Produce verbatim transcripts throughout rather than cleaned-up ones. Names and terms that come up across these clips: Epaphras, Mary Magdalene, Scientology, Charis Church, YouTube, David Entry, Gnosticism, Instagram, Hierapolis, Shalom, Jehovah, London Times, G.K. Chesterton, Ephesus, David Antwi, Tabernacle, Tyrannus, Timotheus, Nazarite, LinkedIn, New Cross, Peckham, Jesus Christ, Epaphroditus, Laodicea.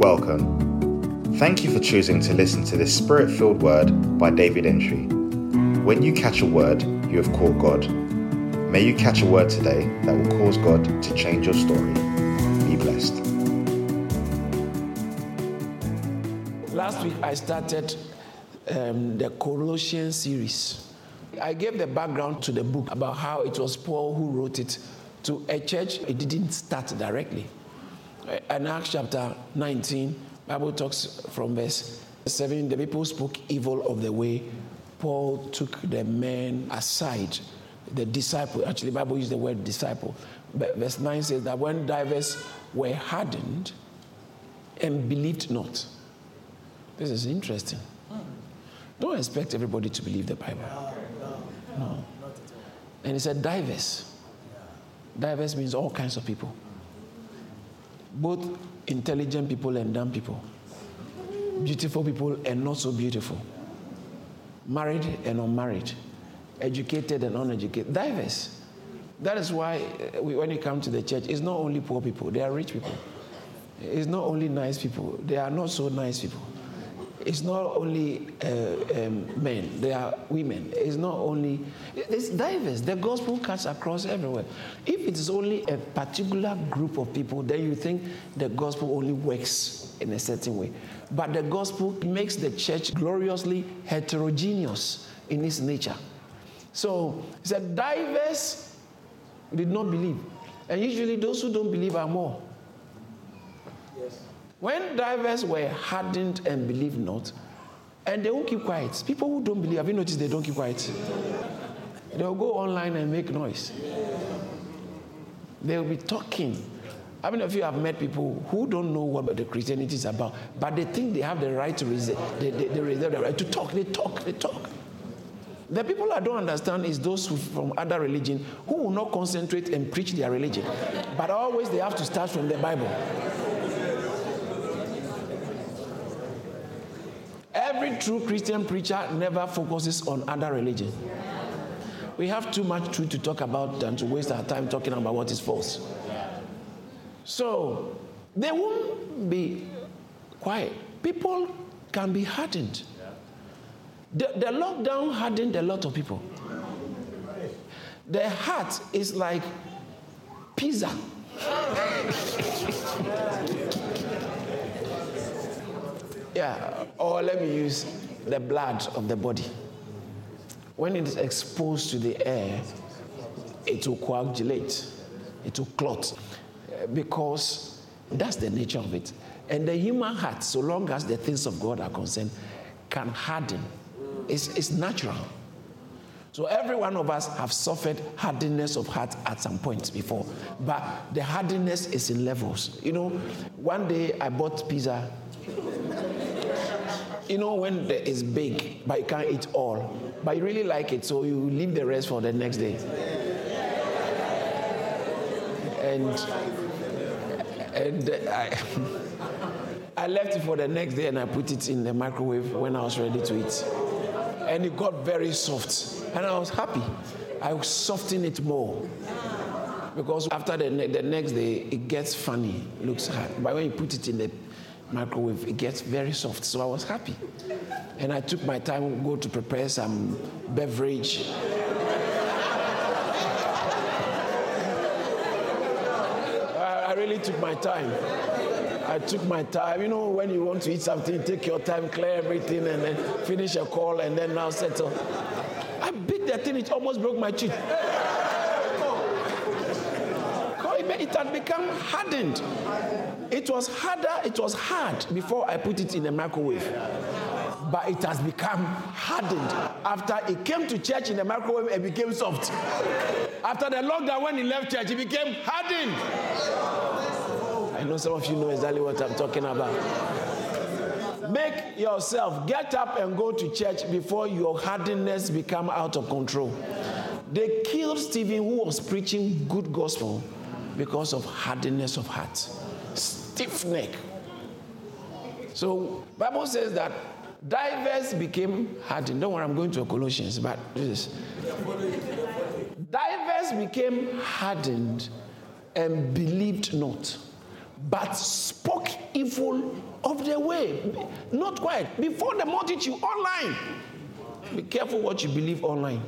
Welcome. Thank you for choosing to listen to this Spirit-filled word by David Antwi. When you catch a word, you have caught God. May you catch a word today that will cause God to change your story. Be blessed. Last week I started um, the Colossians series. I gave the background to the book about how it was Paul who wrote it to a church. It didn't start directly. In Acts chapter nineteen, Bible talks from verse seven, the people spoke evil of the way. Paul took the men aside, the disciple. Actually, Bible used the word disciple. But verse nine says that when divers were hardened and believed not. This is interesting. Don't expect everybody to believe the Bible. No. And he said divers. Divers means all kinds of people. Both intelligent people and dumb people. Beautiful people and not so beautiful. Married and unmarried. Educated and uneducated. Divers. That is why we, when you come to the church, it's not only poor people. They are rich people. It's not only nice people. They are not so nice people. It's not only uh, um, men. They are women. It's not only... It's diverse. The gospel cuts across everywhere. If it is only a particular group of people, then you think the gospel only works in a certain way. But the gospel makes the church gloriously heterogeneous in its nature. So, it's a diverse did not believe. And usually those who don't believe are more. Yes. When divers were hardened and believed not, and they won't keep quiet. People who don't believe, have you noticed they don't keep quiet? They'll go online and make noise. They'll be talking. How many of you have met people who don't know what the Christianity is about, but they think they have the right to resist, they, they, they reserve the right to talk, they talk, they talk. The people I don't understand is those who, from other religion who will not concentrate and preach their religion, but always they have to start from the Bible. Every true Christian preacher never focuses on other religion. We have too much truth to talk about than to waste our time talking about what is false. So, they won't be quiet. People can be hardened. The, the lockdown hardened a lot of people. Their heart is like pizza. Yeah, or let me use the blood of the body. When it is exposed to the air, it will coagulate, it will clot, because that's the nature of it. And the human heart, so long as the things of God are concerned, can harden. It's, it's natural. So every one of us have suffered hardness of heart at some point before, but the hardness is in levels. You know, one day I bought pizza. You know when it's big, but you can't eat all. But you really like it, so you leave the rest for the next day. And and I, I left it for the next day, and I put it in the microwave when I was ready to eat. And it got very soft. And I was happy. I softened it more. Because after the, ne- the next day, it gets funny, looks hard. But when you put it in the microwave, it gets very soft. So I was happy. And I took my time to go to prepare some beverage. I, I really took my time. I took my time. You know, when you want to eat something, take your time, clear everything, and then finish a call, and then now settle. I bit that thing, it almost broke my teeth. It had become hardened. It was harder, it was hard before I put it in the microwave. But it has become hardened. After it came to church in the microwave, it became soft. After the lockdown, when it left church, it became hardened. I know some of you know exactly what I'm talking about. Make yourself get up and go to church before your hardness become out of control. They killed Stephen, who was preaching good gospel, because of hardness of heart. Stiff neck. So, Bible says that divers became hardened. Don't worry, I'm going to Colossians, but this. Divers became hardened and believed not. but spoke evil of the way. Not quite. Before the multitude, online. Be careful what you believe online.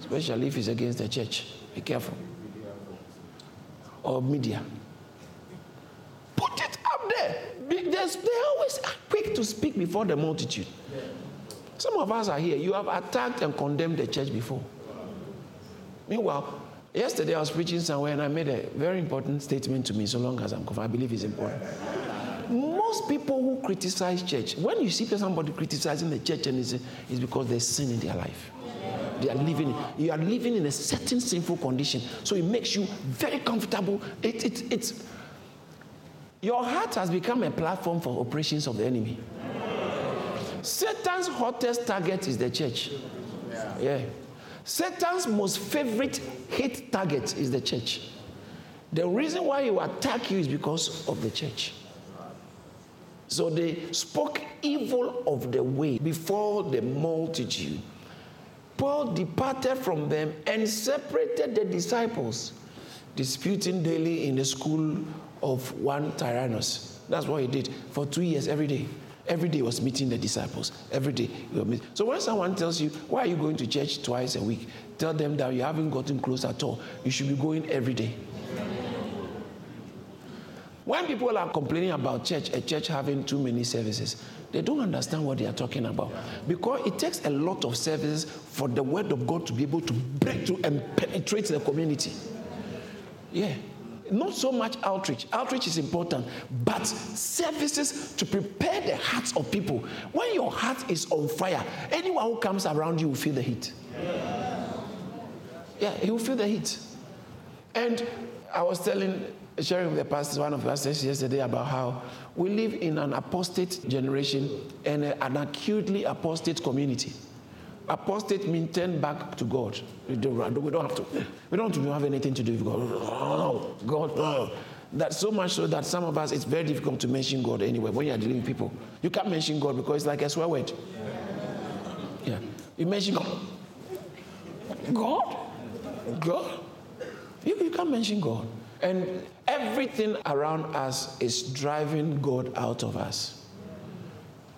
Especially if it's against the church. Be careful. Or media. Put it up there. There's, they always are quick to speak before the multitude. Some of us are here. You have attacked and condemned the church before. Meanwhile, yesterday I was preaching somewhere and I made a very important statement to me, so long as I'm confident. I believe it's important. Most people who criticize church, when you see somebody criticizing the church, and it's, it's because there's sin in their life. They are living, you are living in a certain sinful condition, so it makes you very comfortable. It, it, it's, your heart has become a platform for operations of the enemy. Satan's hottest target is the church. Yeah. Satan's most favorite hate target is the church. The reason why he will attack you is because of the church. So they spoke evil of the way before the multitude. Paul departed from them and separated the disciples, disputing daily in the school of one Tyrannus. That's what he did for two years every day. Every day was meeting the disciples. Every day you were meeting. So when someone tells you, why are you going to church twice a week? Tell them that you haven't gotten close at all. You should be going every day. When people are complaining about church, a church having too many services, they don't understand what they are talking about. Because it takes a lot of services for the word of God to be able to break through and penetrate the community. Yeah. Not so much outreach. Outreach is important, but services to prepare the hearts of people. When your heart is on fire, anyone who comes around you will feel the heat. Yeah, he will feel the heat. And I was telling, sharing with the pastors, one of the pastors yesterday about how we live in an apostate generation and an acutely apostate community. Apostate means turn back to God. We don't, we don't have to. We don't have anything to do with God. Oh, God. Oh. That's so much so that some of us, it's very difficult to mention God anyway. When you are dealing with people, you can't mention God because it's like a swear word. Yeah, you mention God. God, God. You, you can't mention God, and everything around us is driving God out of us.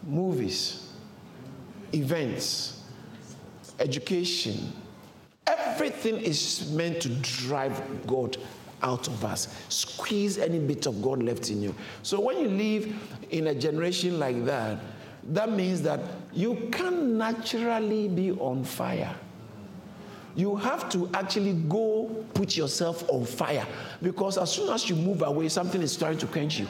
Movies, events. Education, everything is meant to drive God out of us. Squeeze any bit of God left in you. So when you live in a generation like that, that means that you can't naturally be on fire. You have to actually go put yourself on fire, because as soon as you move away, something is trying to quench you.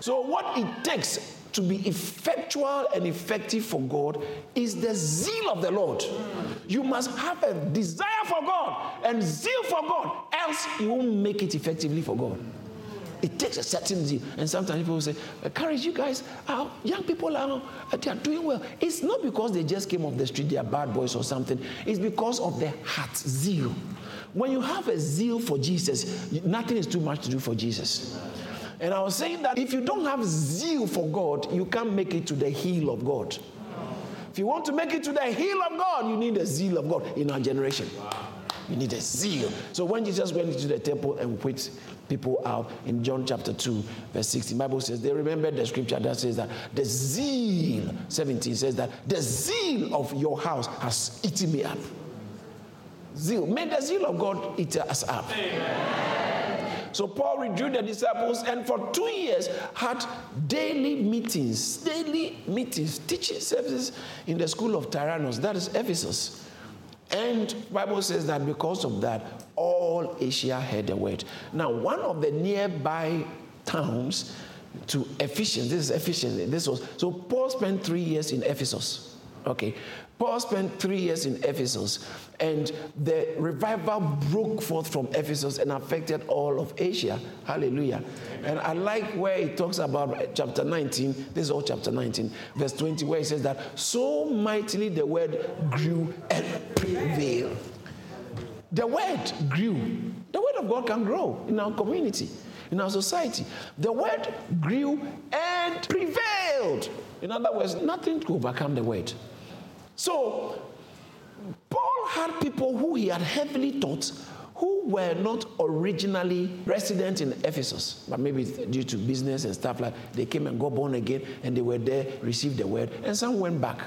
So what it takes to be effectual and effective for God is the zeal of the Lord. You must have a desire for God and zeal for God, else you won't make it effectively for God. It takes a certain zeal. And sometimes people say, encourage you guys, our young people are, they are doing well. It's not because they just came off the street, they are bad boys or something. It's because of their heart zeal. When you have a zeal for Jesus, nothing is too much to do for Jesus. And I was saying that if you don't have zeal for God, you can't make it to the heel of God. Wow. If you want to make it to the heel of God, you need the zeal of God in our generation. Wow. You need a zeal. So when Jesus went into the temple and put people out in John chapter two, verse sixteen, the Bible says, they remembered the scripture that says that the zeal, seventeen says that the zeal of your house has eaten me up. Zeal. May the zeal of God eat us up. Amen. So Paul withdrew the disciples and for two years had daily meetings, daily meetings, teaching services in the school of Tyrannus, that is Ephesus. And the Bible says that because of that, all Asia heard the word. Now, one of the nearby towns to Ephesus, this is Ephesus, this was, so Paul spent three years in Ephesus. Okay, Paul spent three years in Ephesus, and the revival broke forth from Ephesus and affected all of Asia. Hallelujah. Amen. And I like where it talks about chapter nineteen, this is all chapter nineteen, verse twenty, where it says that, so mightily the word grew and prevailed. The word grew. The word of God can grow in our community, in our society. The word grew and prevailed. In other words, nothing could overcome the word. So, Paul had people who he had heavily taught, who were not originally resident in Ephesus, but maybe due to business and stuff like that, they came and got born again, and they were there, received the word, and some went back.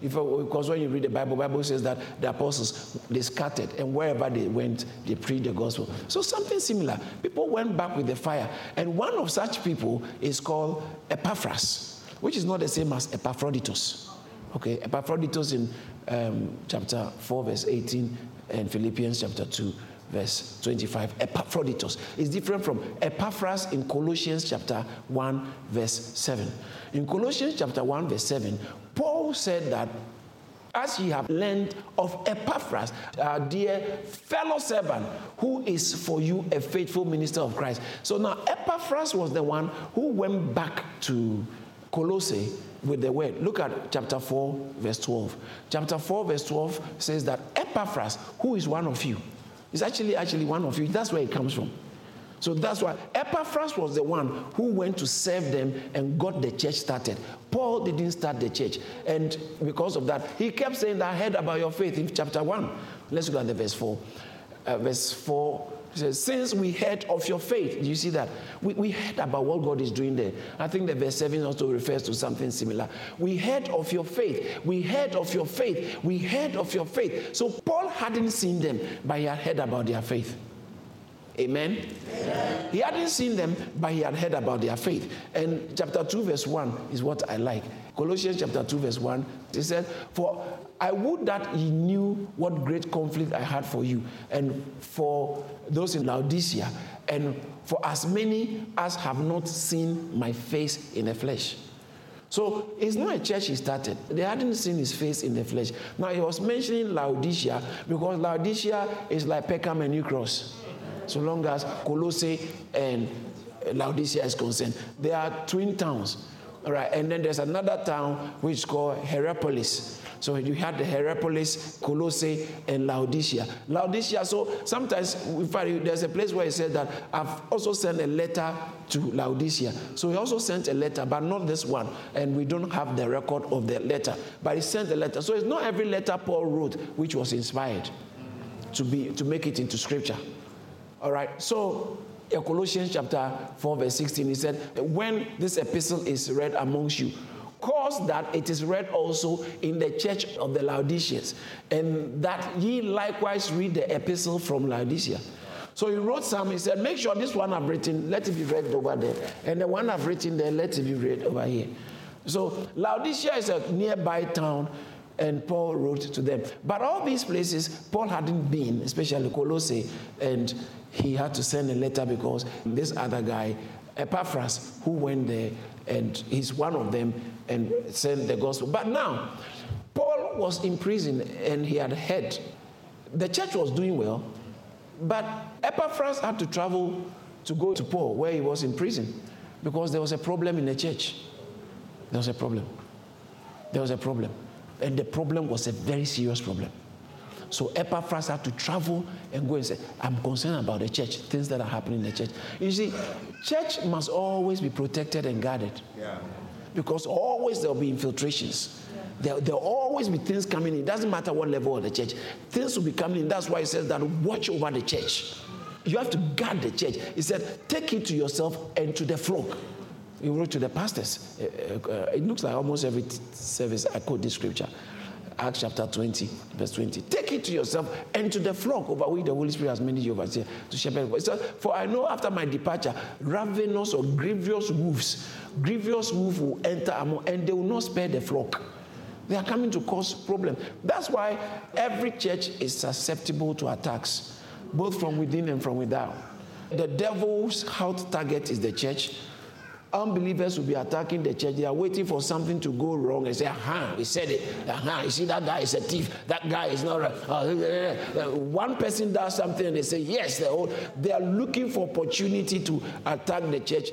If, because when you read the Bible, Bible says that the apostles, they scattered, and wherever they went, they preached the gospel. So something similar. People went back with the fire, and one of such people is called Epaphras, which is not the same as Epaphroditus. Okay, Epaphroditus in um, chapter four, verse eighteen, and Philippians chapter two, verse twenty-five. Epaphroditus is different from Epaphras in Colossians chapter one, verse seven. In Colossians chapter one, verse seven, Paul said that, as ye have learned of Epaphras, our dear fellow servant, who is for you a faithful minister of Christ. So now Epaphras was the one who went back to Colossae with the word. Look at chapter four, verse twelve. Chapter four, verse twelve says that Epaphras, who is one of you, is actually actually one of you. That's where it comes from. So that's why Epaphras was the one who went to serve them and got the church started. Paul didn't start the church. And because of that, he kept saying that I heard about your faith in chapter one. Let's look at the verse four. Uh, verse four. He says, since we heard of your faith, do you see that? We, we heard about what God is doing there. I think that verse seven also refers to something similar. We heard of your faith. We heard of your faith. We heard of your faith. So Paul hadn't seen them, but he had heard about their faith. Amen? Amen. He hadn't seen them, but he had heard about their faith. And chapter two, verse one is what I like. Colossians chapter two, verse one, it says, for I would that ye knew what great conflict I had for you, and for those in Laodicea, and for as many as have not seen my face in the flesh. So it's not a church he started. They hadn't seen his face in the flesh. Now he was mentioning Laodicea, because Laodicea is like Peckham and New Cross. So long as Colossae and Laodicea is concerned. They are twin towns. All right, and then there's another town which is called Hierapolis. So you had the Hierapolis, Colossae, and Laodicea. Laodicea, so sometimes, in fact, there's a place where he said that I've also sent a letter to Laodicea. So he also sent a letter, but not this one. And we don't have the record of the letter. But he sent a letter. So it's not every letter Paul wrote which was inspired to be to make it into scripture. All right, so Colossians chapter four, verse sixteen, he said, when this epistle is read amongst you, cause that it is read also in the church of the Laodiceans, and that ye likewise read the epistle from Laodicea. So he wrote some, he said, make sure this one I've written, let it be read over there. And the one I've written there, let it be read over here. So Laodicea is a nearby town, and Paul wrote to them. But all these places, Paul hadn't been, especially Colossae, and he had to send a letter because this other guy, Epaphras, who went there, and he's one of them, and sent the gospel. But now, Paul was in prison, and he had heard. The church was doing well, but Epaphras had to travel to go to Paul, where he was in prison, because there was a problem in the church. There was a problem. There was a problem. And the problem was a very serious problem. So Epaphras had to travel and go and say, I'm concerned about the church, things that are happening in the church. You see, church must always be protected and guarded. Yeah. Because always there will be infiltrations. Yeah. There will always be things coming in. It doesn't matter what level of the church. Things will be coming in. That's why it says that watch over the church. You have to guard the church. It said, take it to yourself and to the flock. He wrote to the pastors. It looks like almost every service I quote this scripture. Acts chapter twenty, verse twenty. Take it to yourself and to the flock over which the Holy Spirit has made you overseer to shepherd. It says, for I know after my departure, ravenous or grievous wolves, grievous wolves will enter among, and they will not spare the flock. They are coming to cause problem. That's why every church is susceptible to attacks, both from within and from without. The devil's hot target is the church. Unbelievers will be attacking the church. They are waiting for something to go wrong and say, aha, he said it. Aha, you see, that guy is a thief. That guy is not right. Uh, one person does something and they say, yes, they all. They are looking for opportunity to attack the church.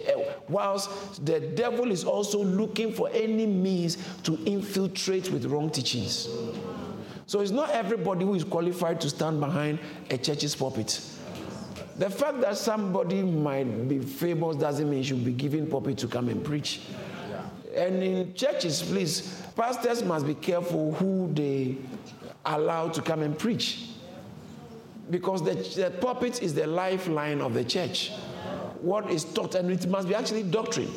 Whilst the devil is also looking for any means to infiltrate with wrong teachings. So it's not everybody who is qualified to stand behind a church's pulpit. The fact that somebody might be famous doesn't mean you should be given pulpit to come and preach. Yeah. And in churches, please, pastors must be careful who they allow to come and preach. because the, the pulpit is the lifeline of the church. What is taught, and it must be actually doctrine.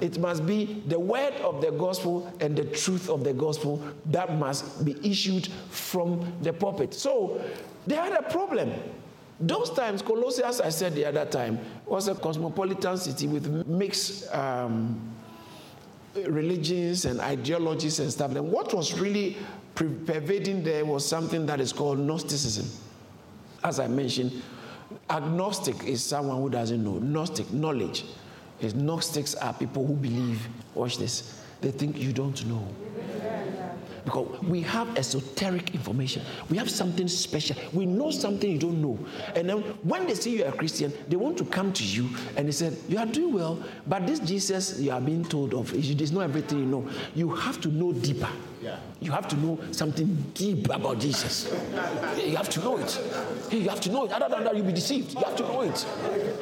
It must be the word of the gospel and the truth of the gospel that must be issued from the pulpit. So they had a problem. Those times, Colossians, I said the other time, was a cosmopolitan city with mixed um, religions and ideologies and stuff. And what was really pervading there was something that is called Gnosticism. As I mentioned, agnostic is someone who doesn't know. Gnostic, knowledge. Is Gnostics are people who believe. Watch this. They think you don't know. Because we have esoteric information. We have something special. We know something you don't know. And then when they see you are a Christian, they want to come to you and they said, you are doing well, but this Jesus you are being told of, it is not everything you know. You have to know deeper. Yeah. You have to know something deep about Jesus. You have to know it. You have to know it. Other than that, you'll be deceived. You have to know it.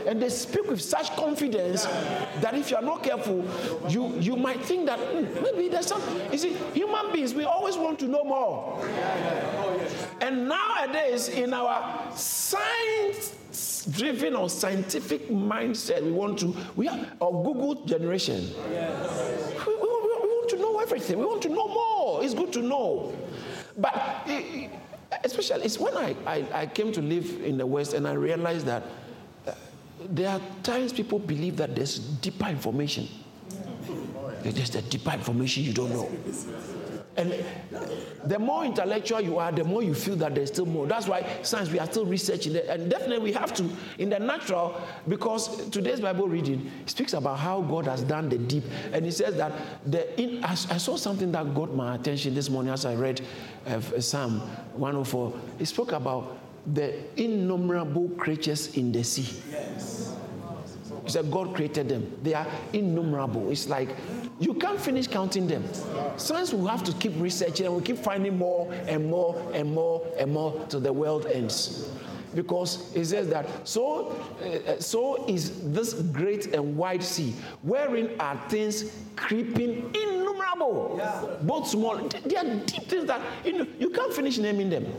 And they speak with such confidence that if you are not careful, you, you might think that mm, maybe there's something. You see, human beings, we always want to know more. And nowadays, in our science-driven or scientific mindset, we want to, we are a Google generation. We, we, we want to know everything. We want to know more. It's good to know. But it, especially, it's when I, I, I came to live in the West and I realized that uh, there are times people believe that there's deeper information. Yeah. There's the deeper information you don't know. And the more intellectual you are, the more you feel that there's still more. That's why science, we are still researching it. And definitely we have to, in the natural, because today's Bible reading speaks about how God has done the deep. And it says that, the in, I, I saw something that got my attention this morning as I read uh, Psalm one oh four. It spoke about the innumerable creatures in the sea. Yes. He said God created them. They are innumerable. It's like you can't finish counting them. Science will have to keep researching and we'll keep finding more and more and more and more till the world ends. Because it says that so, uh, so is this great and wide sea, wherein are things creeping innumerable, yeah. Both small. They are deep things that you know, you can't finish naming them.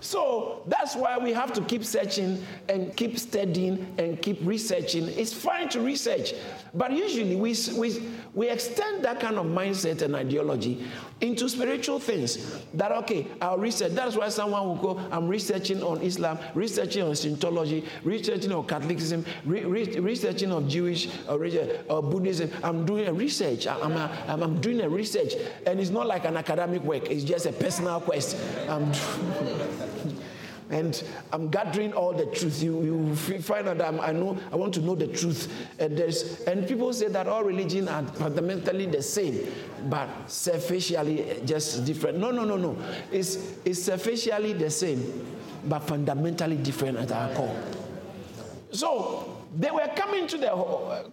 So that's why we have to keep searching and keep studying and keep researching. It's fine to research, but usually we we we extend that kind of mindset and ideology into spiritual things. That okay, I'll research. That's why someone will go, I'm researching on Islam, researching on Scientology, researching on Catholicism, re, re, researching on Jewish or, or Buddhism. I'm doing a research. I'm, a, I'm I'm doing a research, and it's not like an academic work. It's just a personal quest. I'm And I'm gathering all the truth. You, you find out that I'm, I know I want to know the truth. And there's and people say that all religions are fundamentally the same, but superficially just different. No, no, no, no. It's it's superficially the same, but fundamentally different at our core. So they were coming to the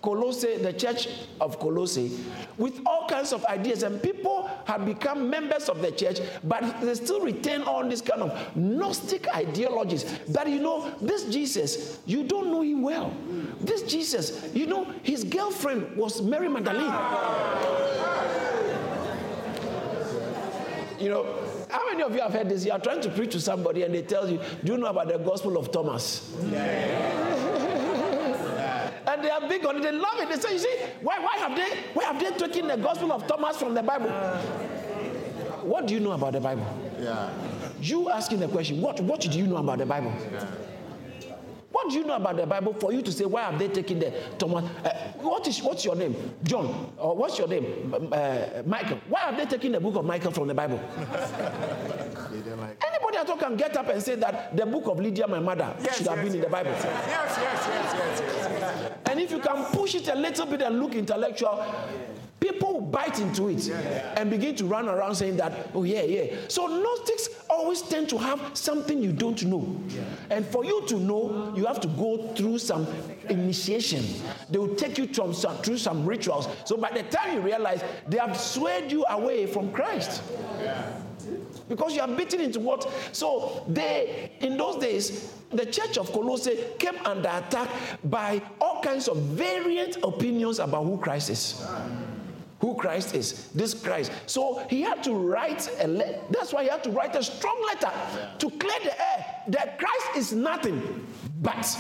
Colossae, the church of Colossae, with all kinds of ideas, and people had become members of the church, but they still retain all these kind of Gnostic ideologies. That you know, this Jesus, you don't know him well. This Jesus, you know, his girlfriend was Mary Magdalene. You know, how many of you have heard this? You are trying to preach to somebody, and they tell you, "Do you know about the Gospel of Thomas?" Yeah. And they are big on it. They love it. They say, you see, why, why have they, why have they taken the Gospel of Thomas from the Bible? What do you know about the Bible? Yeah. You asking the question, what, what do you know about the Bible? Yeah. What do you know about the Bible for you to say, why have they taken the Thomas? Uh, what is, what's your name? John. Or what's your name? Uh, Michael. Why have they taken the book of Michael from the Bible? Anybody at all can get up and say that the book of Lydia, my mother, yes, should have yes, been yes, in the Bible. Yes, yes, yes, yes, yes. yes. And if you can push it a little bit and look intellectual, people will bite into it and begin to run around saying that, oh, yeah, yeah. So Gnostics always tend to have something you don't know. And for you to know, you have to go through some initiation. They will take you through some, through some rituals. So by the time you realize, they have swayed you away from Christ. Yeah. Because you are beaten into what? So they, in those days, the church of Colossae came under attack by all kinds of variant opinions about who Christ is. who Christ is, this Christ. So he had to write a le- that's why he had to write a strong letter yeah. to clear the air that Christ is nothing but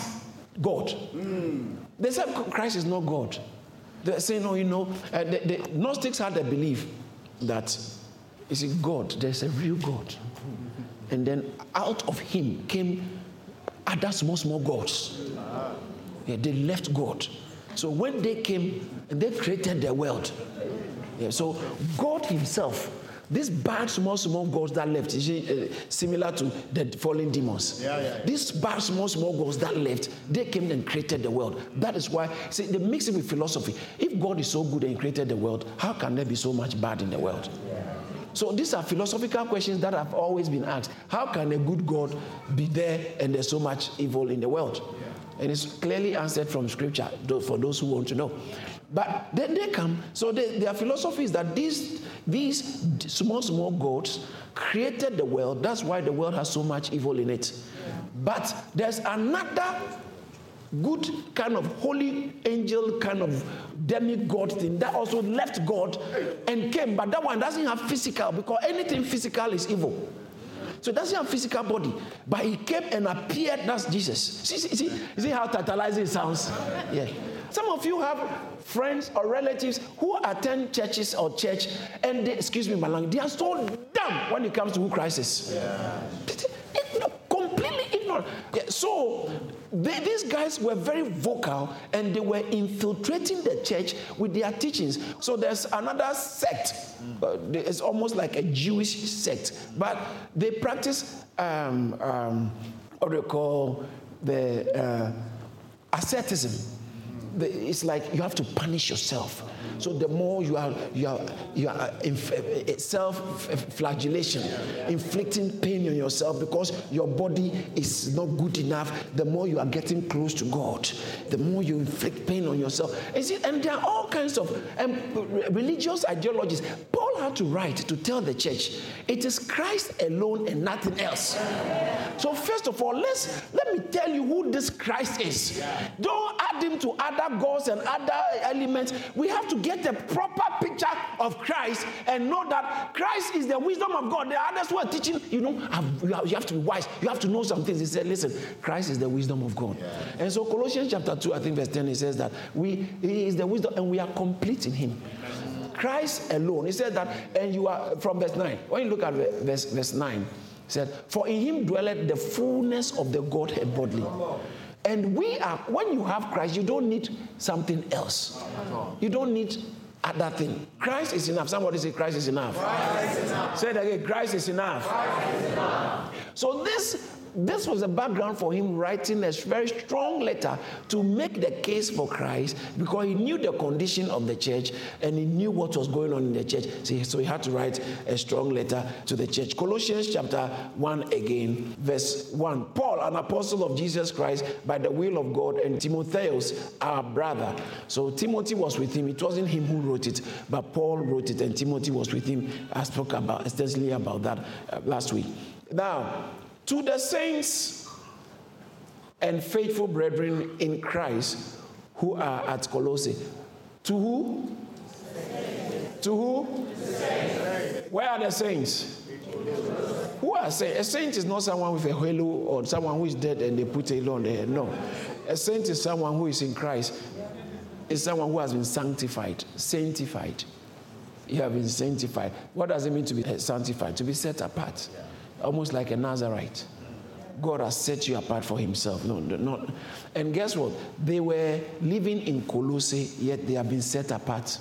God. Mm. They said Christ is not God. They say, no, you know, uh, the, the Gnostics had a belief that, you see, God, there's a real God. And then out of him came other small, small gods. Yeah, they left God. So when they came, they created the world. Yeah, so God himself, these bad small, small gods that left, see, uh, similar to the fallen demons. Yeah, yeah, yeah. These bad small, small gods that left, they came and created the world. That is why, see, they mix it with philosophy. If God is so good and created the world, how can there be so much bad in the world? Yeah. So these are philosophical questions that have always been asked. How can a good God be there and there's so much evil in the world? Yeah. And it's clearly answered from Scripture for those who want to know. But then they come. So they, their philosophy is that these, these small, small gods created the world. That's why the world has so much evil in it. Yeah. But there's another good kind of holy angel, kind of demigod thing that also left God and came. But that one doesn't have physical, because anything physical is evil. So it doesn't have a physical body, but he came and appeared. That's Jesus. See, see, see, see how tantalizing it sounds? Yeah. Some of you have friends or relatives who attend churches or church, and they, excuse me, my language, they are so dumb when it comes to who Christ is. Yeah. Completely ignorant. Yeah. So they, these guys were very vocal, and they were infiltrating the church with their teachings. So there's another sect. Mm. It's almost like a Jewish sect, but they practice um, um, what they call the uh, asceticism. Mm. The, it's like you have to punish yourself. So the more you are, you are, you are inf- self-flagellation, inflicting pain on yourself because your body is not good enough, the more you are getting close to God, the more you inflict pain on yourself. And there are all kinds of um, religious ideologies. Paul had to write to tell the church, it is Christ alone and nothing else. So first of all, let's let me tell you who this Christ is. Don't add him to other gods and other elements. We have to get a proper picture of Christ and know that Christ is the wisdom of God. There are others who are teaching, you know, you have to be wise. You have to know some things. He said, listen, Christ is the wisdom of God. Yeah. And so Colossians chapter two, I think verse ten, it says that we he is the wisdom and we are complete in him. Christ alone. He said that, and you are, from verse nine, when you look at verse, verse nine, he said, for in him dwelleth the fullness of the Godhead bodily. And we are, when you have Christ, you don't need something else. You don't need other thing. Christ is enough. Somebody say, Christ is enough. Christ is enough. Say it again, Christ is enough. Christ is enough. So this, this was the background for him writing a very strong letter to make the case for Christ, because he knew the condition of the church and he knew what was going on in the church. So he had to write a strong letter to the church. Colossians chapter one again, verse one. Paul, an apostle of Jesus Christ, by the will of God, and Timotheus, our brother. So Timothy was with him. It wasn't him who wrote it, but Paul wrote it and Timothy was with him. I spoke about extensively about that uh, last week. Now, to the saints and faithful brethren in Christ who are at Colossae. To who? Saints. To who? Saints. Where are the saints? Who are saints? A saint is not someone with a halo or someone who is dead and they put a halo on their head. No. A saint is someone who is in Christ. It's someone who has been sanctified. Sanctified. You have been sanctified. What does it mean to be sanctified? To be set apart. Almost like a Nazarite. God has set you apart for himself. No, not. And guess what? They were living in Colossae, yet they have been set apart.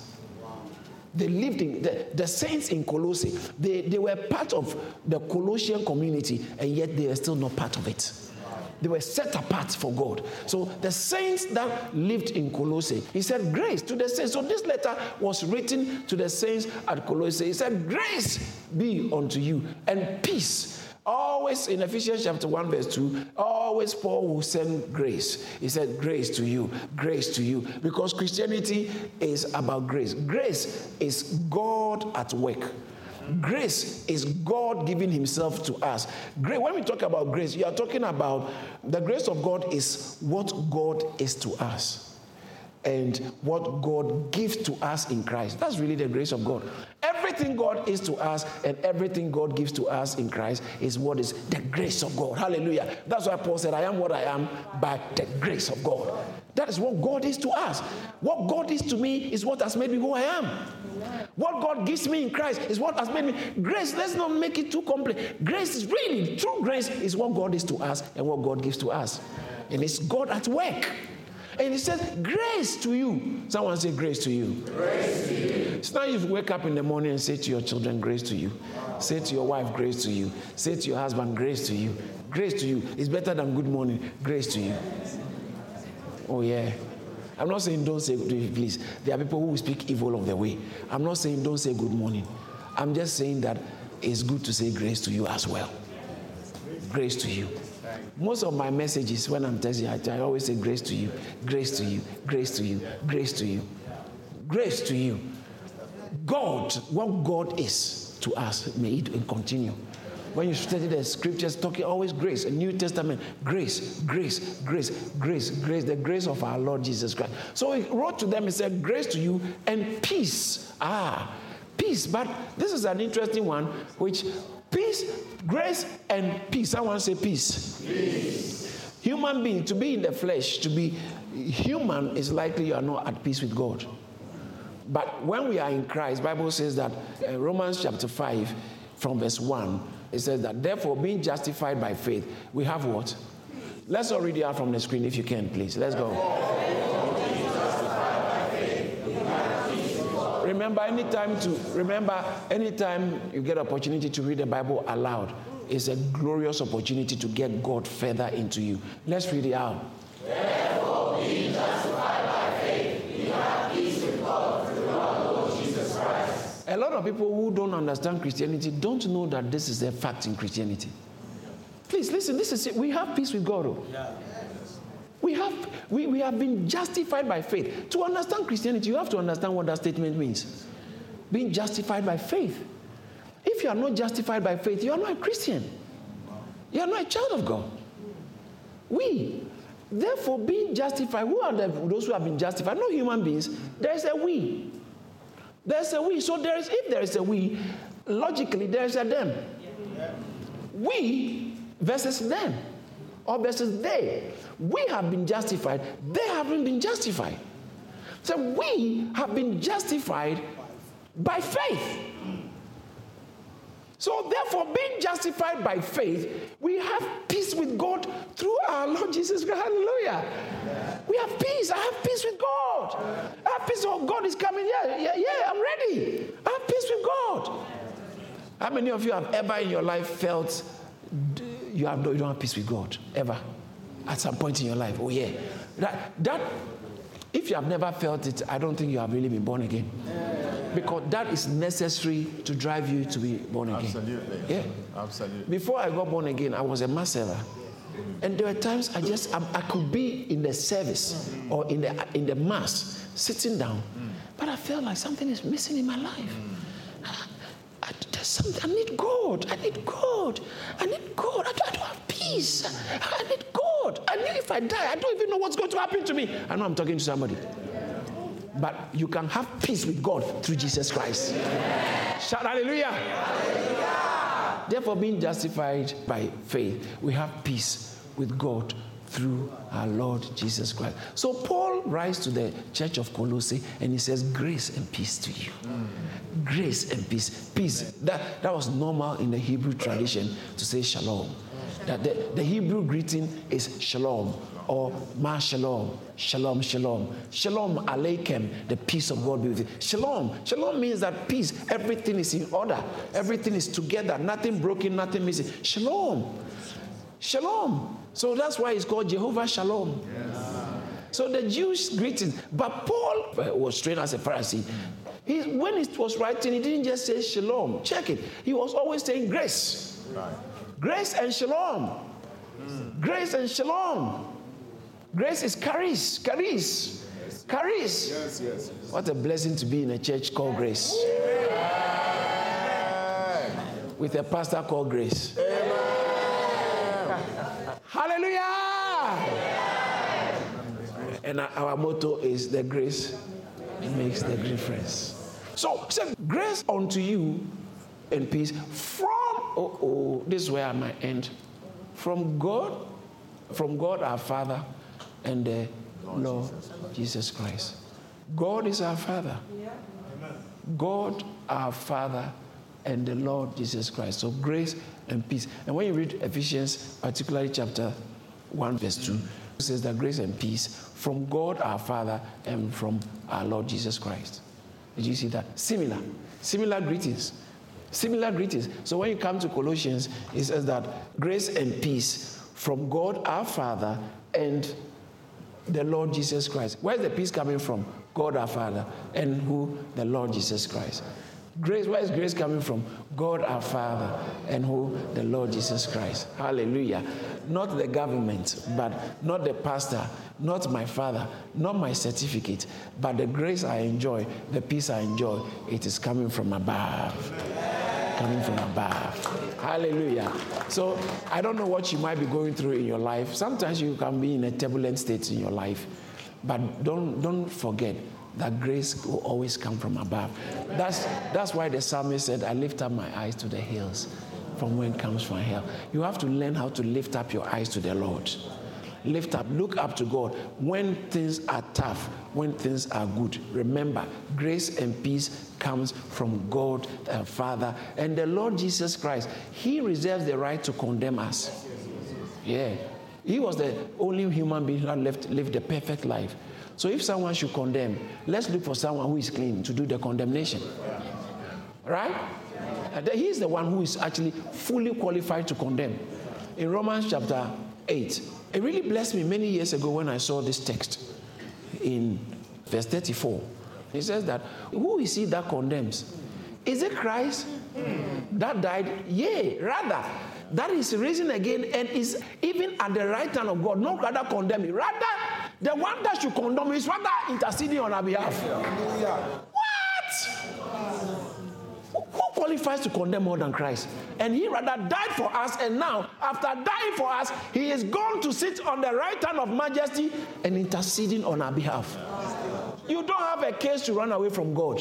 They lived in, the, the saints in Colossae, they, they were part of the Colossian community, and yet they are still not part of it. They were set apart for God. So the saints that lived in Colossae, he said, grace to the saints. So this letter was written to the saints at Colossae. He said, grace be unto you and peace. Always in Ephesians chapter one, verse two, always Paul will send grace. He said, grace to you, grace to you. Because Christianity is about grace. Grace is God at work. Grace is God giving himself to us. Grace, when we talk about grace, you are talking about the grace of God is what God is to us. and what God gives to us in Christ. That's really the grace of God. Everything God is to us and everything God gives to us in Christ is what is the grace of God. Hallelujah. That's why Paul said, I am what I am by the grace of God. That is what God is to us. What God is to me is what has made me who I am. What God gives me in Christ is what has made me. Grace, let's not make it too complex. Grace is really, true grace is what God is to us and what God gives to us. And it's God at work. And he says, grace to you. Someone say, grace to you. Grace to you. It's not you wake up in the morning and say to your children, grace to you. Say to your wife, grace to you. Say to your husband, grace to you. Grace to you. It's better than good morning. Grace to you. Oh, yeah. I'm not saying don't say, please. There are people who speak evil of the way. I'm not saying don't say good morning. I'm just saying that it's good to say grace to you as well. Grace to you. Most of my messages, when I'm testing, I always say grace to you, grace to you, grace to you, grace to you, grace to you. God, what God is to us, may it continue. When you study the scriptures, talking always grace, a New Testament, grace, grace, grace, grace, grace, the grace of our Lord Jesus Christ. So he wrote to them and said, grace to you and peace. Ah, peace. But this is an interesting one, which peace, grace, and peace. I want to say peace. Peace. Human being, to be in the flesh, to be human is likely you are not at peace with God. But when we are in Christ, Bible says that uh, Romans chapter five from verse one, it says that therefore being justified by faith, we have what? Let's all read it out from the screen if you can, please. Let's go. Remember, anytime to remember, anytime you get opportunity to read the Bible aloud, it's a glorious opportunity to get God further into you. Let's read it out. Therefore, being justified by faith, we have peace with God through our Lord Jesus Christ. A lot of people who don't understand Christianity don't know that this is a fact in Christianity. Please listen. This is it. We have peace with God. Oh. Yeah. We have we, we have been justified by faith. To understand Christianity, you have to understand what that statement means. Being justified by faith. If you are not justified by faith, you are not a Christian. You are not a child of God. We, therefore, being justified, who are the, those who have been justified? Not human beings. There is a we. There is a we. So there is, if there is a we, logically there is a them. We versus them. Or versus they. We have been justified. They haven't been justified. So we have been justified by faith. So therefore, being justified by faith, we have peace with God through our Lord Jesus Christ. Hallelujah. Yeah. We have peace. I have peace with God. I have peace. Oh, God is coming. Yeah, yeah, yeah. I'm ready. I have peace with God. How many of you have ever in your life felt you have no, you don't have peace with God, ever? At some point in your life, oh yeah. That, that, if you have never felt it, I don't think you have really been born again. Yeah. Because that is necessary to drive you to be born again. Absolutely. Yeah. Absolutely. Before I got born again, I was a mass server. And there were times I just, I, I could be in the service or in the in the mass, sitting down. Mm. But I felt like something is missing in my life. Mm. I, I need God. I need God. I need God. I don't, I don't have peace. I need God. I knew if I die, I don't even know what's going to happen to me. I know I'm talking to somebody. But you can have peace with God through Jesus Christ. Yeah. Shout hallelujah. Hallelujah. Therefore, being justified by faith, we have peace with God through our Lord Jesus Christ. So Paul writes to the church of Colossae and he says, grace and peace to you. Mm. Grace and peace. Peace. That, that was normal in the Hebrew tradition to say shalom. That the, the Hebrew greeting is shalom or ma shalom, shalom, shalom. Shalom aleikum, the peace of God be with you. Shalom. Shalom means that peace, everything is in order. Everything is together, nothing broken, nothing missing. Shalom. Shalom. So that's why it's called Jehovah Shalom. Yes. So the Jews greeted, but Paul was trained as a Pharisee. He, when he was writing, he didn't just say shalom. Check it. He was always saying grace. Right. Grace and shalom. Mm. Grace and shalom. Grace is charis. Charis. Yes. Charis. Yes, yes, yes. What a blessing to be in a church called Grace. Yeah. With a pastor called Grace. Amen. Hallelujah! Yeah. And our motto is the grace makes the difference. So, say grace unto you and peace from, oh, oh, this is where I might end. From God, from God our Father and the Lord Jesus Christ. God is our Father. God our Father and the Lord Jesus Christ. So grace and peace. And when you read Ephesians, particularly chapter one, verse two, it says that grace and peace from God our Father and from our Lord Jesus Christ. Did you see that? Similar. Similar greetings. Similar greetings. So when you come to Colossians, it says that grace and peace from God our Father and the Lord Jesus Christ. Where's the peace coming from? God our Father and who? The Lord Jesus Christ. Grace, where is grace coming from? God our Father and who? The Lord Jesus Christ. Hallelujah. Not the government, but not the pastor, not my father, not my certificate, but the grace I enjoy, the peace I enjoy, it is coming from above. Coming from above. Hallelujah. So I don't know what you might be going through in your life. Sometimes you can be in a turbulent state in your life, but don't don't forget that grace will always come from above. That's that's why the psalmist said, I lift up my eyes to the hills, from when comes my help. You have to learn how to lift up your eyes to the Lord. Lift up, look up to God. When things are tough, when things are good, remember, grace and peace comes from God the Father and the Lord Jesus Christ. He reserves the right to condemn us. Yeah. He was the only human being who lived, lived a perfect life. So if someone should condemn, let's look for someone who is clean to do the condemnation. Right? He is the one who is actually fully qualified to condemn. In Romans chapter eight, it really blessed me many years ago when I saw this text in verse thirty-four. It says that, who is he that condemns? Is it Christ that died? Yea, rather, that is risen again and is even at the right hand of God. No rather condemning. Rather, the one that should condemn is rather interceding on our behalf. What? Who qualifies to condemn more than Christ? And he rather died for us, and now, after dying for us, he is gone to sit on the right hand of majesty and interceding on our behalf. You don't have a case to run away from God.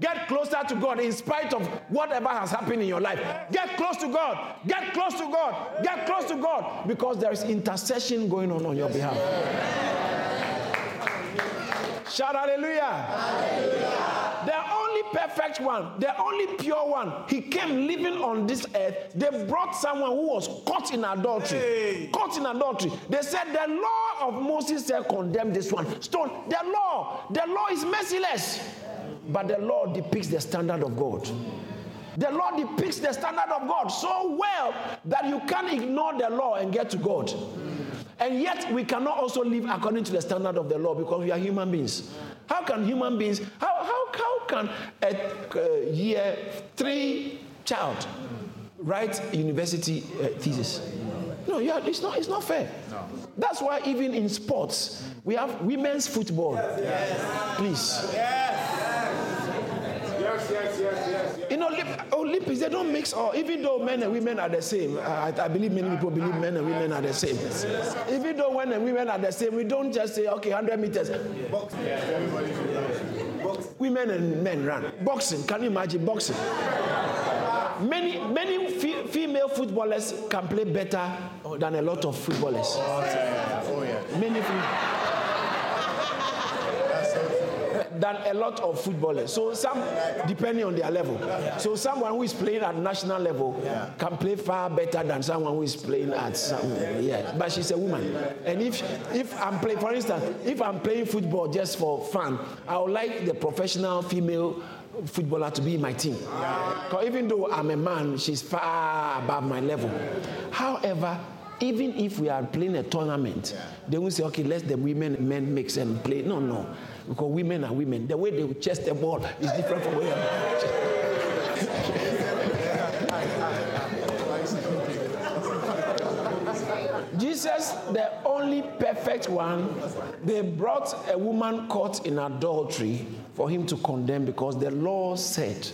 Get closer to God in spite of whatever has happened in your life. Get close to God. Get close to God. Get close to God. Because there is intercession going on on your behalf. Shout hallelujah. Hallelujah. The only perfect one, the only pure one, he came living on this earth. They brought someone who was caught in adultery. Hey. Caught in adultery. They said the law of Moses said condemn this one. Stone. The law. The law is merciless. But the law depicts the standard of God. The law depicts the standard of God so well that you can't ignore the law and get to God. And yet we cannot also live according to the standard of the law because we are human beings. How can human beings, how how, how can a uh, year three child write university uh, thesis? No, yeah, it's not. It's not fair. No. That's why even in sports we have women's football. Yes, yes. Please. Yes. Yes. Yes. Yes. Yes. In Olymp- Olympics, they don't mix all. Even though men and women are the same, I, I believe many people believe men and women are the same. Even though men and women are the same, we don't just say okay, one hundred meters. Boxing. Yes. Women and men run. Boxing. Can you imagine boxing? Many many fe- female footballers can play better than a lot of footballers. Oh, yeah. Oh, yeah. Many fe- than a lot of footballers. So some, depending on their level. So someone who is playing at national level yeah. can play far better than someone who is playing at some, yeah. But she's a woman. And if if I'm playing, for instance, if I'm playing football just for fun, I would like the professional female footballer to be in my team. Because even though I'm a man, she's far above my level. However, even if we are playing a tournament, yeah. they will say, okay, let the women and men mix and play. No, no. Because women are women. The way they will chest the ball is different from where Jesus, the only perfect one, they brought a woman caught in adultery for him to condemn because the law said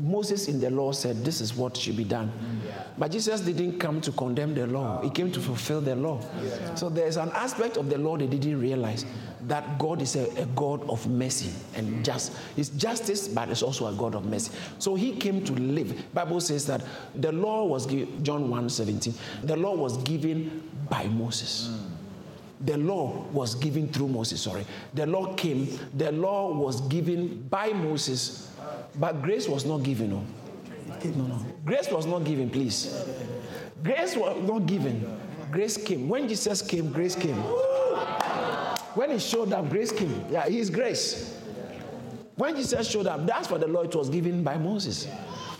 Moses in the law said this is what should be done. Yeah. But Jesus didn't come to condemn the law. He came to fulfill the law. Yeah. So there's an aspect of the law they didn't realize, that God is a, a God of mercy and just. It's justice, but it's also a God of mercy. So he came to live. Bible says that the law was given, John one seventeen, the law was given by Moses. Mm. The law was given through Moses, sorry. The law came, the law was given by Moses, but grace was not given. No, no, no. Grace was not given, please. Grace was not given. Grace came. When Jesus came, grace came. When he showed up, grace came. Yeah, he is grace. When Jesus showed up, that's for the law, it was given by Moses.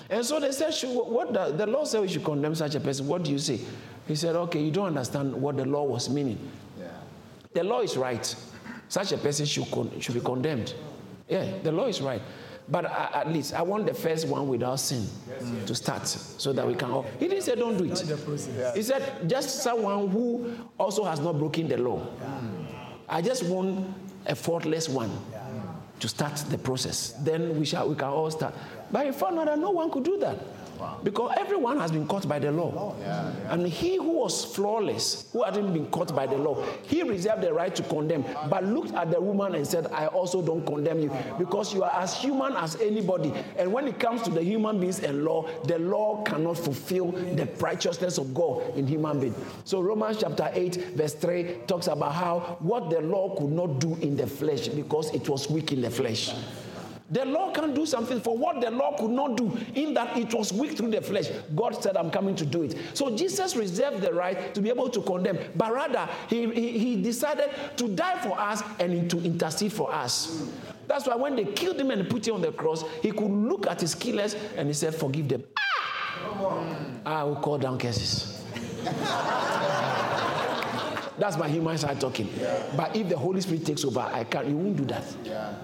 And so they said, what the, the law said we should condemn such a person. What do you say? He said, okay, you don't understand what the law was meaning. The law is right. Such a person should con- should be condemned. Yeah, the law is right. But I, at least I want the first one without sin yes, yes, to start so that we can... All- he didn't say don't do it. He said just someone who also has not broken the law. Yeah. I just want a faultless one yeah. to start the process. Yeah. Then we shall we can all start. But he found out that no one could do that. Wow. Because everyone has been caught by the law. Yeah, yeah. And he who was flawless, who hadn't been caught by the law, he reserved the right to condemn, but looked at the woman and said, I also don't condemn you, because you are as human as anybody. And when it comes to the human beings and law, the law cannot fulfill the righteousness of God in human beings. So Romans chapter eight, verse three talks about how what the law could not do in the flesh, because it was weak in the flesh. The law can do something for what the law could not do, in that it was weak through the flesh. God said, I'm coming to do it. So Jesus reserved the right to be able to condemn, but rather he, he, he decided to die for us and to intercede for us. That's why when they killed him and put him on the cross, he could look at his killers and he said, forgive them. Ah! I will call down curses. That's my human side talking. Yeah. But if the Holy Spirit takes over, I can't, he won't do that. Yeah.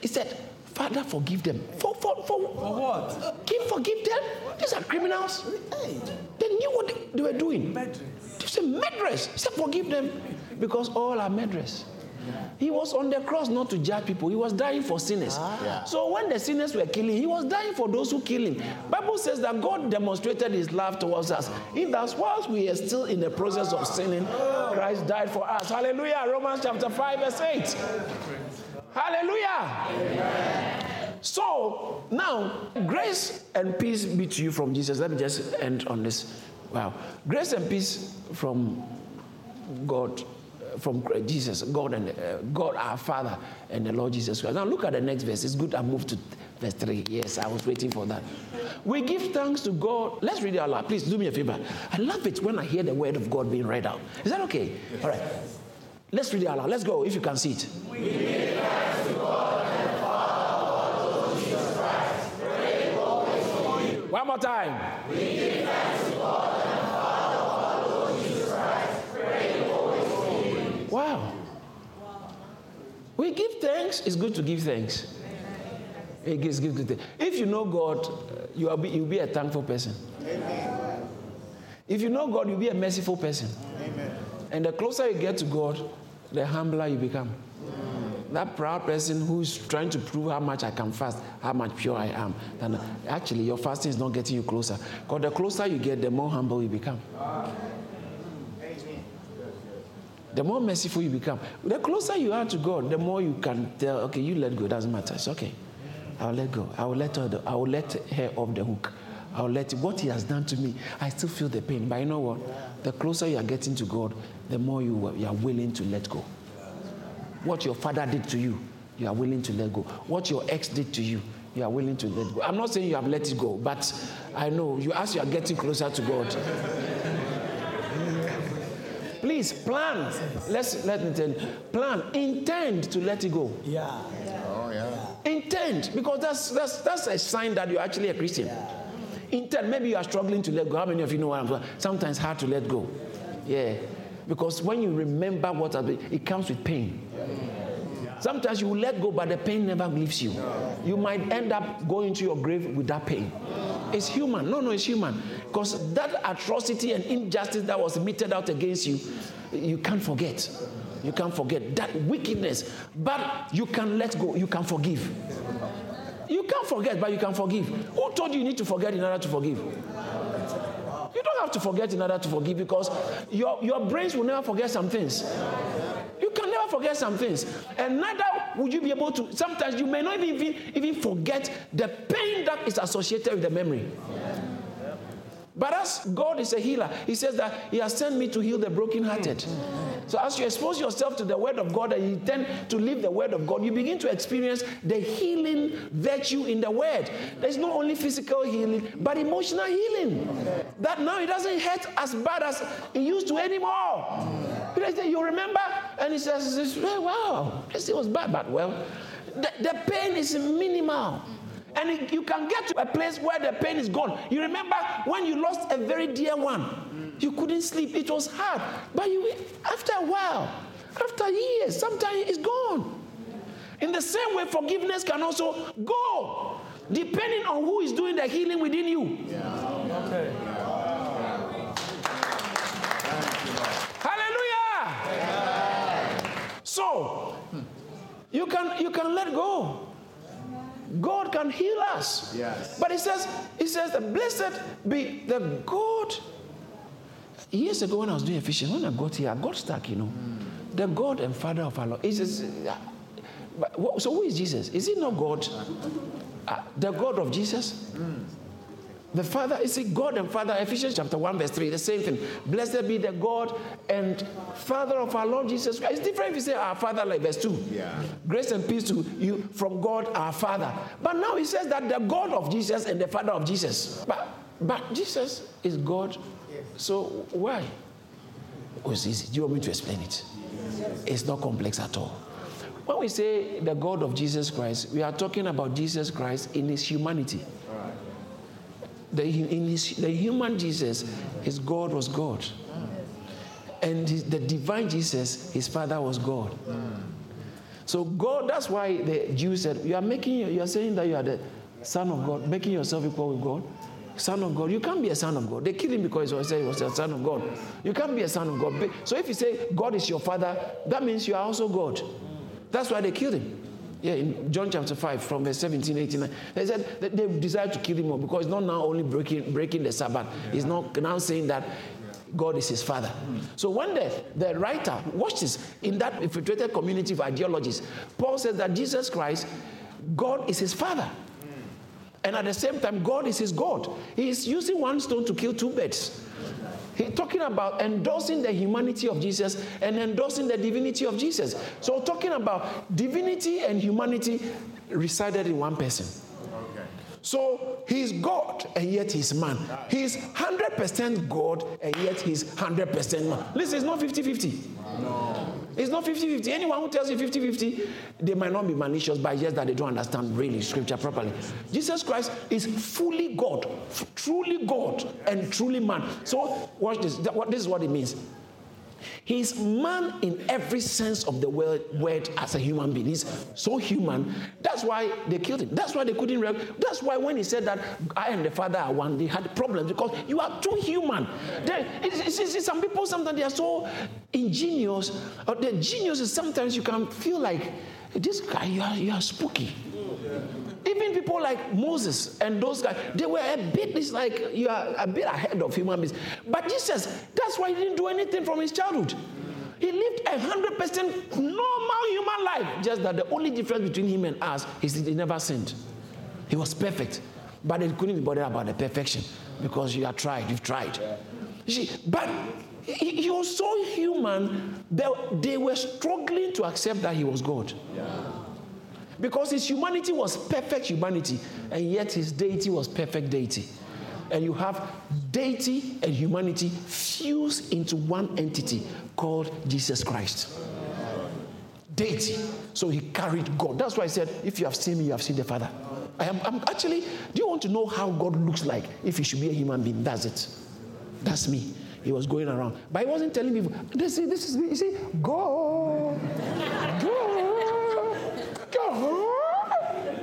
He said, Father, forgive them. For, for, for, for what? Can forgive them? These are criminals. They knew what they, they were doing. They said, murderers. He said, forgive them, because all are murderers. Yeah. He was on the cross not to judge people. He was dying for sinners. Ah. Yeah. So when the sinners were killing, he was dying for those who kill him. Yeah. Bible says that God demonstrated his love towards us, in that whilst we are still in the process of sinning, Christ died for us. Hallelujah. Romans chapter five, verse eight. Hallelujah. Amen. So, now, grace and peace be to you from Jesus. Let me just end on this. Wow. Grace and peace from God, from Jesus, God and uh, God our Father and the Lord Jesus Christ. Now, look at the next verse. It's good I moved to verse three. Yes, I was waiting for that. We give thanks to God. Let's read it out loud. Please do me a favor. I love it when I hear the word of God being read out. Is that okay? Yes. All right. Let's read it out loud. Let's go, if you can see it. We give thanks to God and the Father of our Lord Jesus Christ, praying always for you. One more time. We give thanks to God and the Father of our Lord Jesus Christ, praying always for you. Wow. We give thanks. It's good to give thanks. It gives good thanks. If you know God, you will be, you'll be a thankful person. Amen. If you know God, you'll be a merciful person. Amen. And the closer you get to God, the humbler you become. Mm. That proud person who's trying to prove how much I can fast, how much pure I am, then actually your fasting is not getting you closer. Because the closer you get, the more humble you become. Wow. The more merciful you become. The closer you are to God, the more you can tell, okay, you let go, it doesn't matter, it's okay. I'll let go, I will let her, I will let her off the hook. I'll let it, what he has done to me, I still feel the pain. But you know what? Yeah. The closer you are getting to God, the more you, you are willing to let go. Yeah. What your father did to you, you are willing to let go. What your ex did to you, you are willing to let go. I'm not saying you have let it go, but I know you, as you are getting closer to God. Please plan. Let's let me tell you. Plan. Intend to let it go. Yeah. yeah. Oh yeah. Intend, because that's that's that's a sign that you're actually a Christian. Yeah. Intent, maybe you are struggling to let go. How many of you know what I'm talking about? Sometimes hard to let go. Yeah. Because when you remember what happened, it comes with pain. Sometimes you will let go, but the pain never leaves you. You might end up going to your grave with that pain. It's human. No, no, it's human. Because that atrocity and injustice that was meted out against you, you can't forget. You can't forget that wickedness. But you can let go. You can forgive. You can't forget, but you can forgive. Who told you you need to forget in order to forgive? You don't have to forget in order to forgive, because your, your brains will never forget some things. You can never forget some things. And neither would you be able to, sometimes you may not even, even forget the pain that is associated with the memory. But as God is a healer, he says that he has sent me to heal the brokenhearted. So as you expose yourself to the word of God and you tend to live the word of God, you begin to experience the healing virtue in the word. There's not only physical healing, but emotional healing. That now it doesn't hurt as bad as it used to anymore. You remember? And he says, wow, this was bad, but well, the, the pain is minimal. And it, you can get to a place where the pain is gone. You remember when you lost a very dear one, you couldn't sleep. It was hard. But you, after a while, after years, sometimes it's gone. In the same way, forgiveness can also go, depending on who is doing the healing within you. Yeah. Okay. Wow. Hallelujah! Yeah. So, you can you can let go. God can heal us. Yes. But he says, he says, blessed be the God. Years ago when I was doing fishing, when I got here, I got stuck, you know. Mm. The God and Father of our Lord. He says, so who is Jesus? Is he not God? Uh, the God of Jesus? Mm. The Father, is it God and Father? Ephesians chapter one, verse three, the same thing. Blessed be the God and Father of our Lord Jesus Christ. It's different if you say our Father, like verse two. Yeah. Grace and peace to you from God our Father. But now he says that the God of Jesus and the Father of Jesus. But but Jesus is God. So why? Oh, it's easy. Do you want me to explain it? Yes. It's not complex at all. When we say the God of Jesus Christ, we are talking about Jesus Christ in his humanity. The, in his, the human Jesus, his God was God. And his, the divine Jesus, his Father was God. So God, that's why the Jews said, you are making, you are saying that you are the Son of God, making yourself equal with God. Son of God, you can't be a son of God. They killed him because he said he was a son of God. You can't be a son of God. So if you say God is your Father, that means you are also God. That's why they killed him. Yeah, in John chapter five, from verse seventeen, eighteen, they said that they decided to kill him because it's not now only breaking breaking the Sabbath. Yeah. It's not now saying that God is his Father. Mm. So one day, the writer, watch this, in that infiltrated community of ideologies, Paul says that Jesus Christ, God is his Father. Mm. And at the same time, God is his God. He is using one stone to kill two birds. He's talking about endorsing the humanity of Jesus and endorsing the divinity of Jesus. So talking about divinity and humanity resided in one person. Okay. So he's God and yet he's man. He's one hundred percent God and yet he's one hundred percent man. Listen, it's not fifty-fifty. Wow. No. It's not fifty-fifty. Anyone who tells you fifty-fifty, they might not be malicious, but just that they don't understand really scripture properly. Jesus Christ is fully God, f- truly God, and truly man. So watch this. This is what it means. He is man in every sense of the word, word as a human being. He's so human. That's why they killed him. That's why they couldn't. Rec- That's why when he said that I and the Father are one, they had problems because you are too human. They, it's, it's, it's, some people sometimes they are so ingenious. Or the genius is sometimes you can feel like this guy. You are you are spooky. Even people like Moses and those guys, they were a bit, it's like you are a bit ahead of human beings. But Jesus, that's why he didn't do anything from his childhood. He lived a hundred percent normal human life. Just that the only difference between him and us is that he never sinned. He was perfect, but they couldn't be bothered about the perfection because you are tried, you've tried. You see, but he, he was so human that they were struggling to accept that he was God. Yeah. Because his humanity was perfect humanity, and yet his deity was perfect deity. And you have deity and humanity fused into one entity called Jesus Christ. Deity. So he carried God. That's why I said, if you have seen me, you have seen the Father. I am I'm actually, do you want to know how God looks like? If he should be a human being, that's it. That's me. He was going around. But he wasn't telling people, this is, this is me. You see, God. God.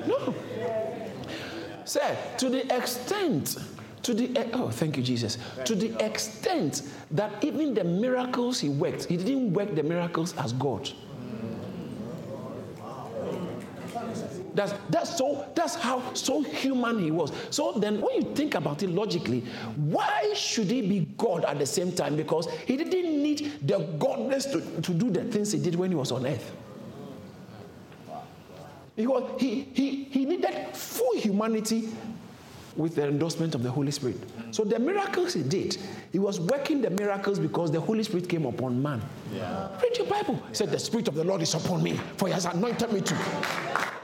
No. Sir, to the extent, to the oh, thank you, Jesus. To the extent that even the miracles he worked, he didn't work the miracles as God. That's, that's, so, that's how so human he was. So then when you think about it logically, why should he be God at the same time? Because he didn't need the godness to, to do the things he did when he was on earth. He, was, he, he, he needed full humanity with the endorsement of the Holy Spirit. So the miracles he did, he was working the miracles because the Holy Spirit came upon man. Yeah. Read your Bible. He said, the Spirit of the Lord is upon me, for he has anointed me to...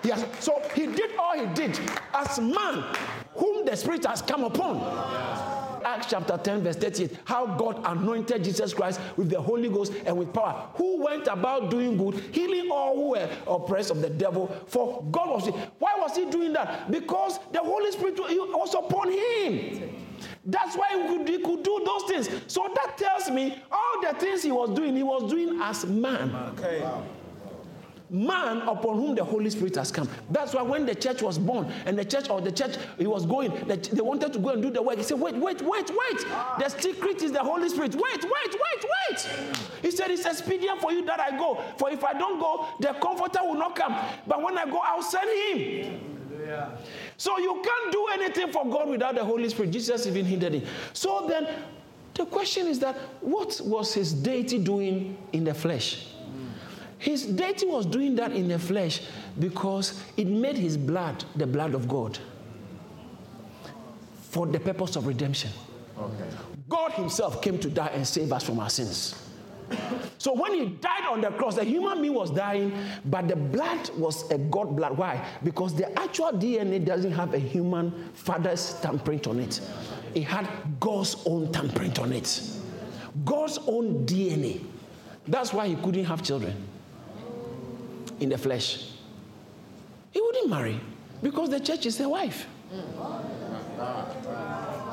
Yes. So he did all he did as man whom the Spirit has come upon. Yes. Acts chapter ten verse thirty-eight, how God anointed Jesus Christ with the Holy Ghost and with power, who went about doing good, healing all who were oppressed of the devil, for God was with him. Why was he doing that? Because the Holy Spirit was upon him. That's why he could, he could do those things. So that tells me all the things he was doing, he was doing as man. Okay. Wow. Man upon whom the Holy Spirit has come. That's why when the church was born and the church or the church it was going, they wanted to go and do the work. He said, wait, wait, wait, wait. The secret is the Holy Spirit. Wait, wait, wait, wait. He said, it's expedient for you that I go. For if I don't go, the comforter will not come. But when I go, I'll send him. Yeah. So you can't do anything for God without the Holy Spirit. Jesus even hindered him. So then the question is that what was his deity doing in the flesh? His deity was doing that in the flesh because it made his blood the blood of God for the purpose of redemption. Okay. God himself came to die and save us from our sins. So when he died on the cross, the human being was dying, but the blood was a God blood. Why? Because the actual D N A doesn't have a human father's thumbprint on it. It had God's own thumbprint on it. God's own D N A. That's why he couldn't have children. In the flesh. He wouldn't marry because the church is their wife.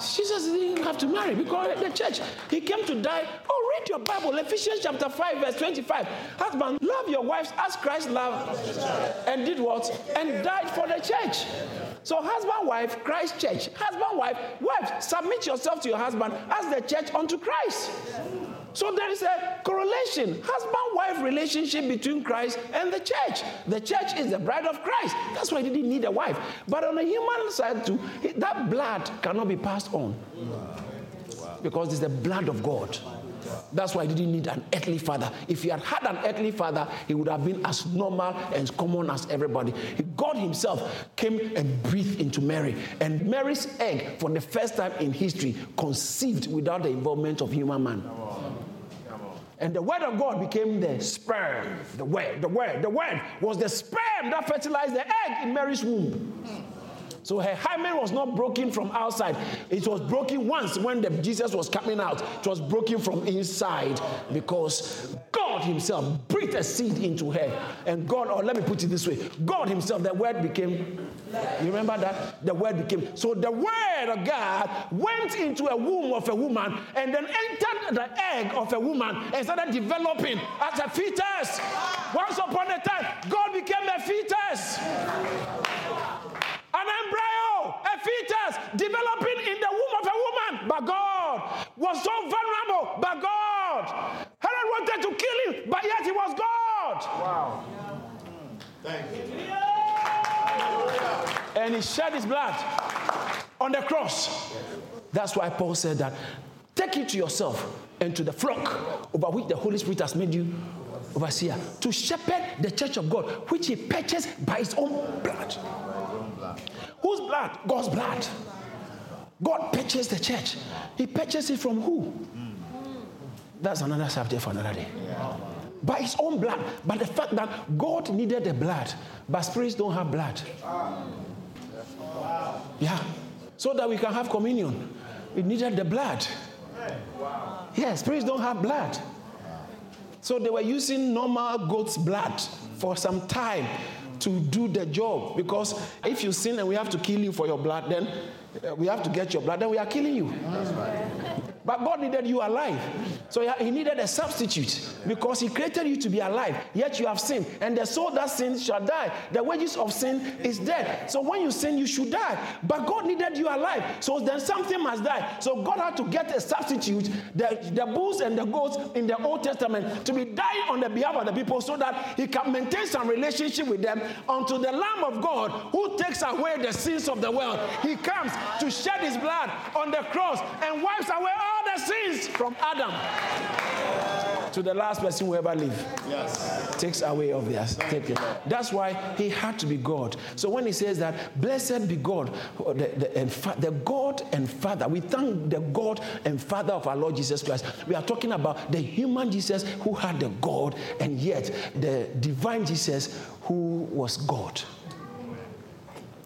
Jesus didn't have to marry because the church. He came to die. Oh, read your Bible. Ephesians chapter five verse twenty-five. Husband, love your wives as Christ loved and did what? And died for the church. So husband, wife, Christ, church. Husband, wife, wives, submit yourself to your husband as the church unto Christ. So there is a correlation, husband-wife relationship between Christ and the church. The church is the bride of Christ. That's why he didn't need a wife. But on the human side too, that blood cannot be passed on. Because it's the blood of God. That's why he didn't need an earthly father. If he had had an earthly father, he would have been as normal and common as everybody. God himself came and breathed into Mary. And Mary's egg, for the first time in history, conceived without the involvement of human man. And the word of God became the sperm. The word, the word, the word was the sperm that fertilized the egg in Mary's womb. So her hymen was not broken from outside. It was broken once when the, Jesus was coming out. It was broken from inside because God himself breathed a seed into her. And God, or let me put it this way, God himself, the word became, you remember that? The word became, so the word of God went into a womb of a woman and then entered the egg of a woman and started developing as a fetus. Once upon a time, God became a fetus. An embryo, a fetus, developing in the womb of a woman, but God was so vulnerable, but God. Herod wanted to kill him, but yet he was God. Wow. Thank you. And he shed his blood on the cross. That's why Paul said that, take it to yourself and to the flock over which the Holy Spirit has made you overseer, to shepherd the church of God, which he purchased by his own blood. Whose blood? God's blood. God purchased the church. He purchased it from who? That's another subject for another day. Yeah. By his own blood. By the fact that God needed the blood, but spirits don't have blood. Yeah. So that we can have communion. We needed the blood. Yeah, spirits don't have blood. So they were using normal goat's blood for some time to do the job, because if you sin and we have to kill you for your blood, then we have to get your blood, then we are killing you. That's right. But God needed you alive. So he needed a substitute because he created you to be alive, yet you have sinned. And the soul that sins shall die. The wages of sin is death. So when you sin, you should die. But God needed you alive. So then something must die. So God had to get a substitute, the, the bulls and the goats in the Old Testament, to be dying on the behalf of the people so that he can maintain some relationship with them until the Lamb of God who takes away the sins of the world. He comes to shed his blood on the cross and wipes away all the sins from Adam to the last person who ever lived. Yes. Takes away of their taking. That's why he had to be God. So when he says that, blessed be God, the, the, and fa- the God and Father, we thank the God and Father of our Lord Jesus Christ. We are talking about the human Jesus who had the God, and yet the divine Jesus who was God.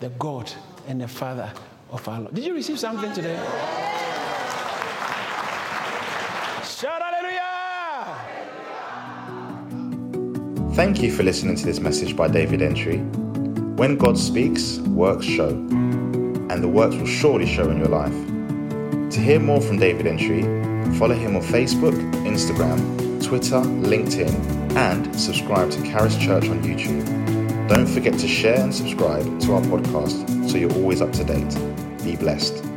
The God and the Father of our Lord. Did you receive something today? Shout hallelujah! Thank you for listening to this message by David Entry. When God speaks, works show, and the works will surely show in your life. To hear more from David Entry, follow him on Facebook, Instagram, Twitter, LinkedIn, and subscribe to Charis Church on YouTube. Don't forget to share and subscribe to our podcast so you're always up to date. Be blessed.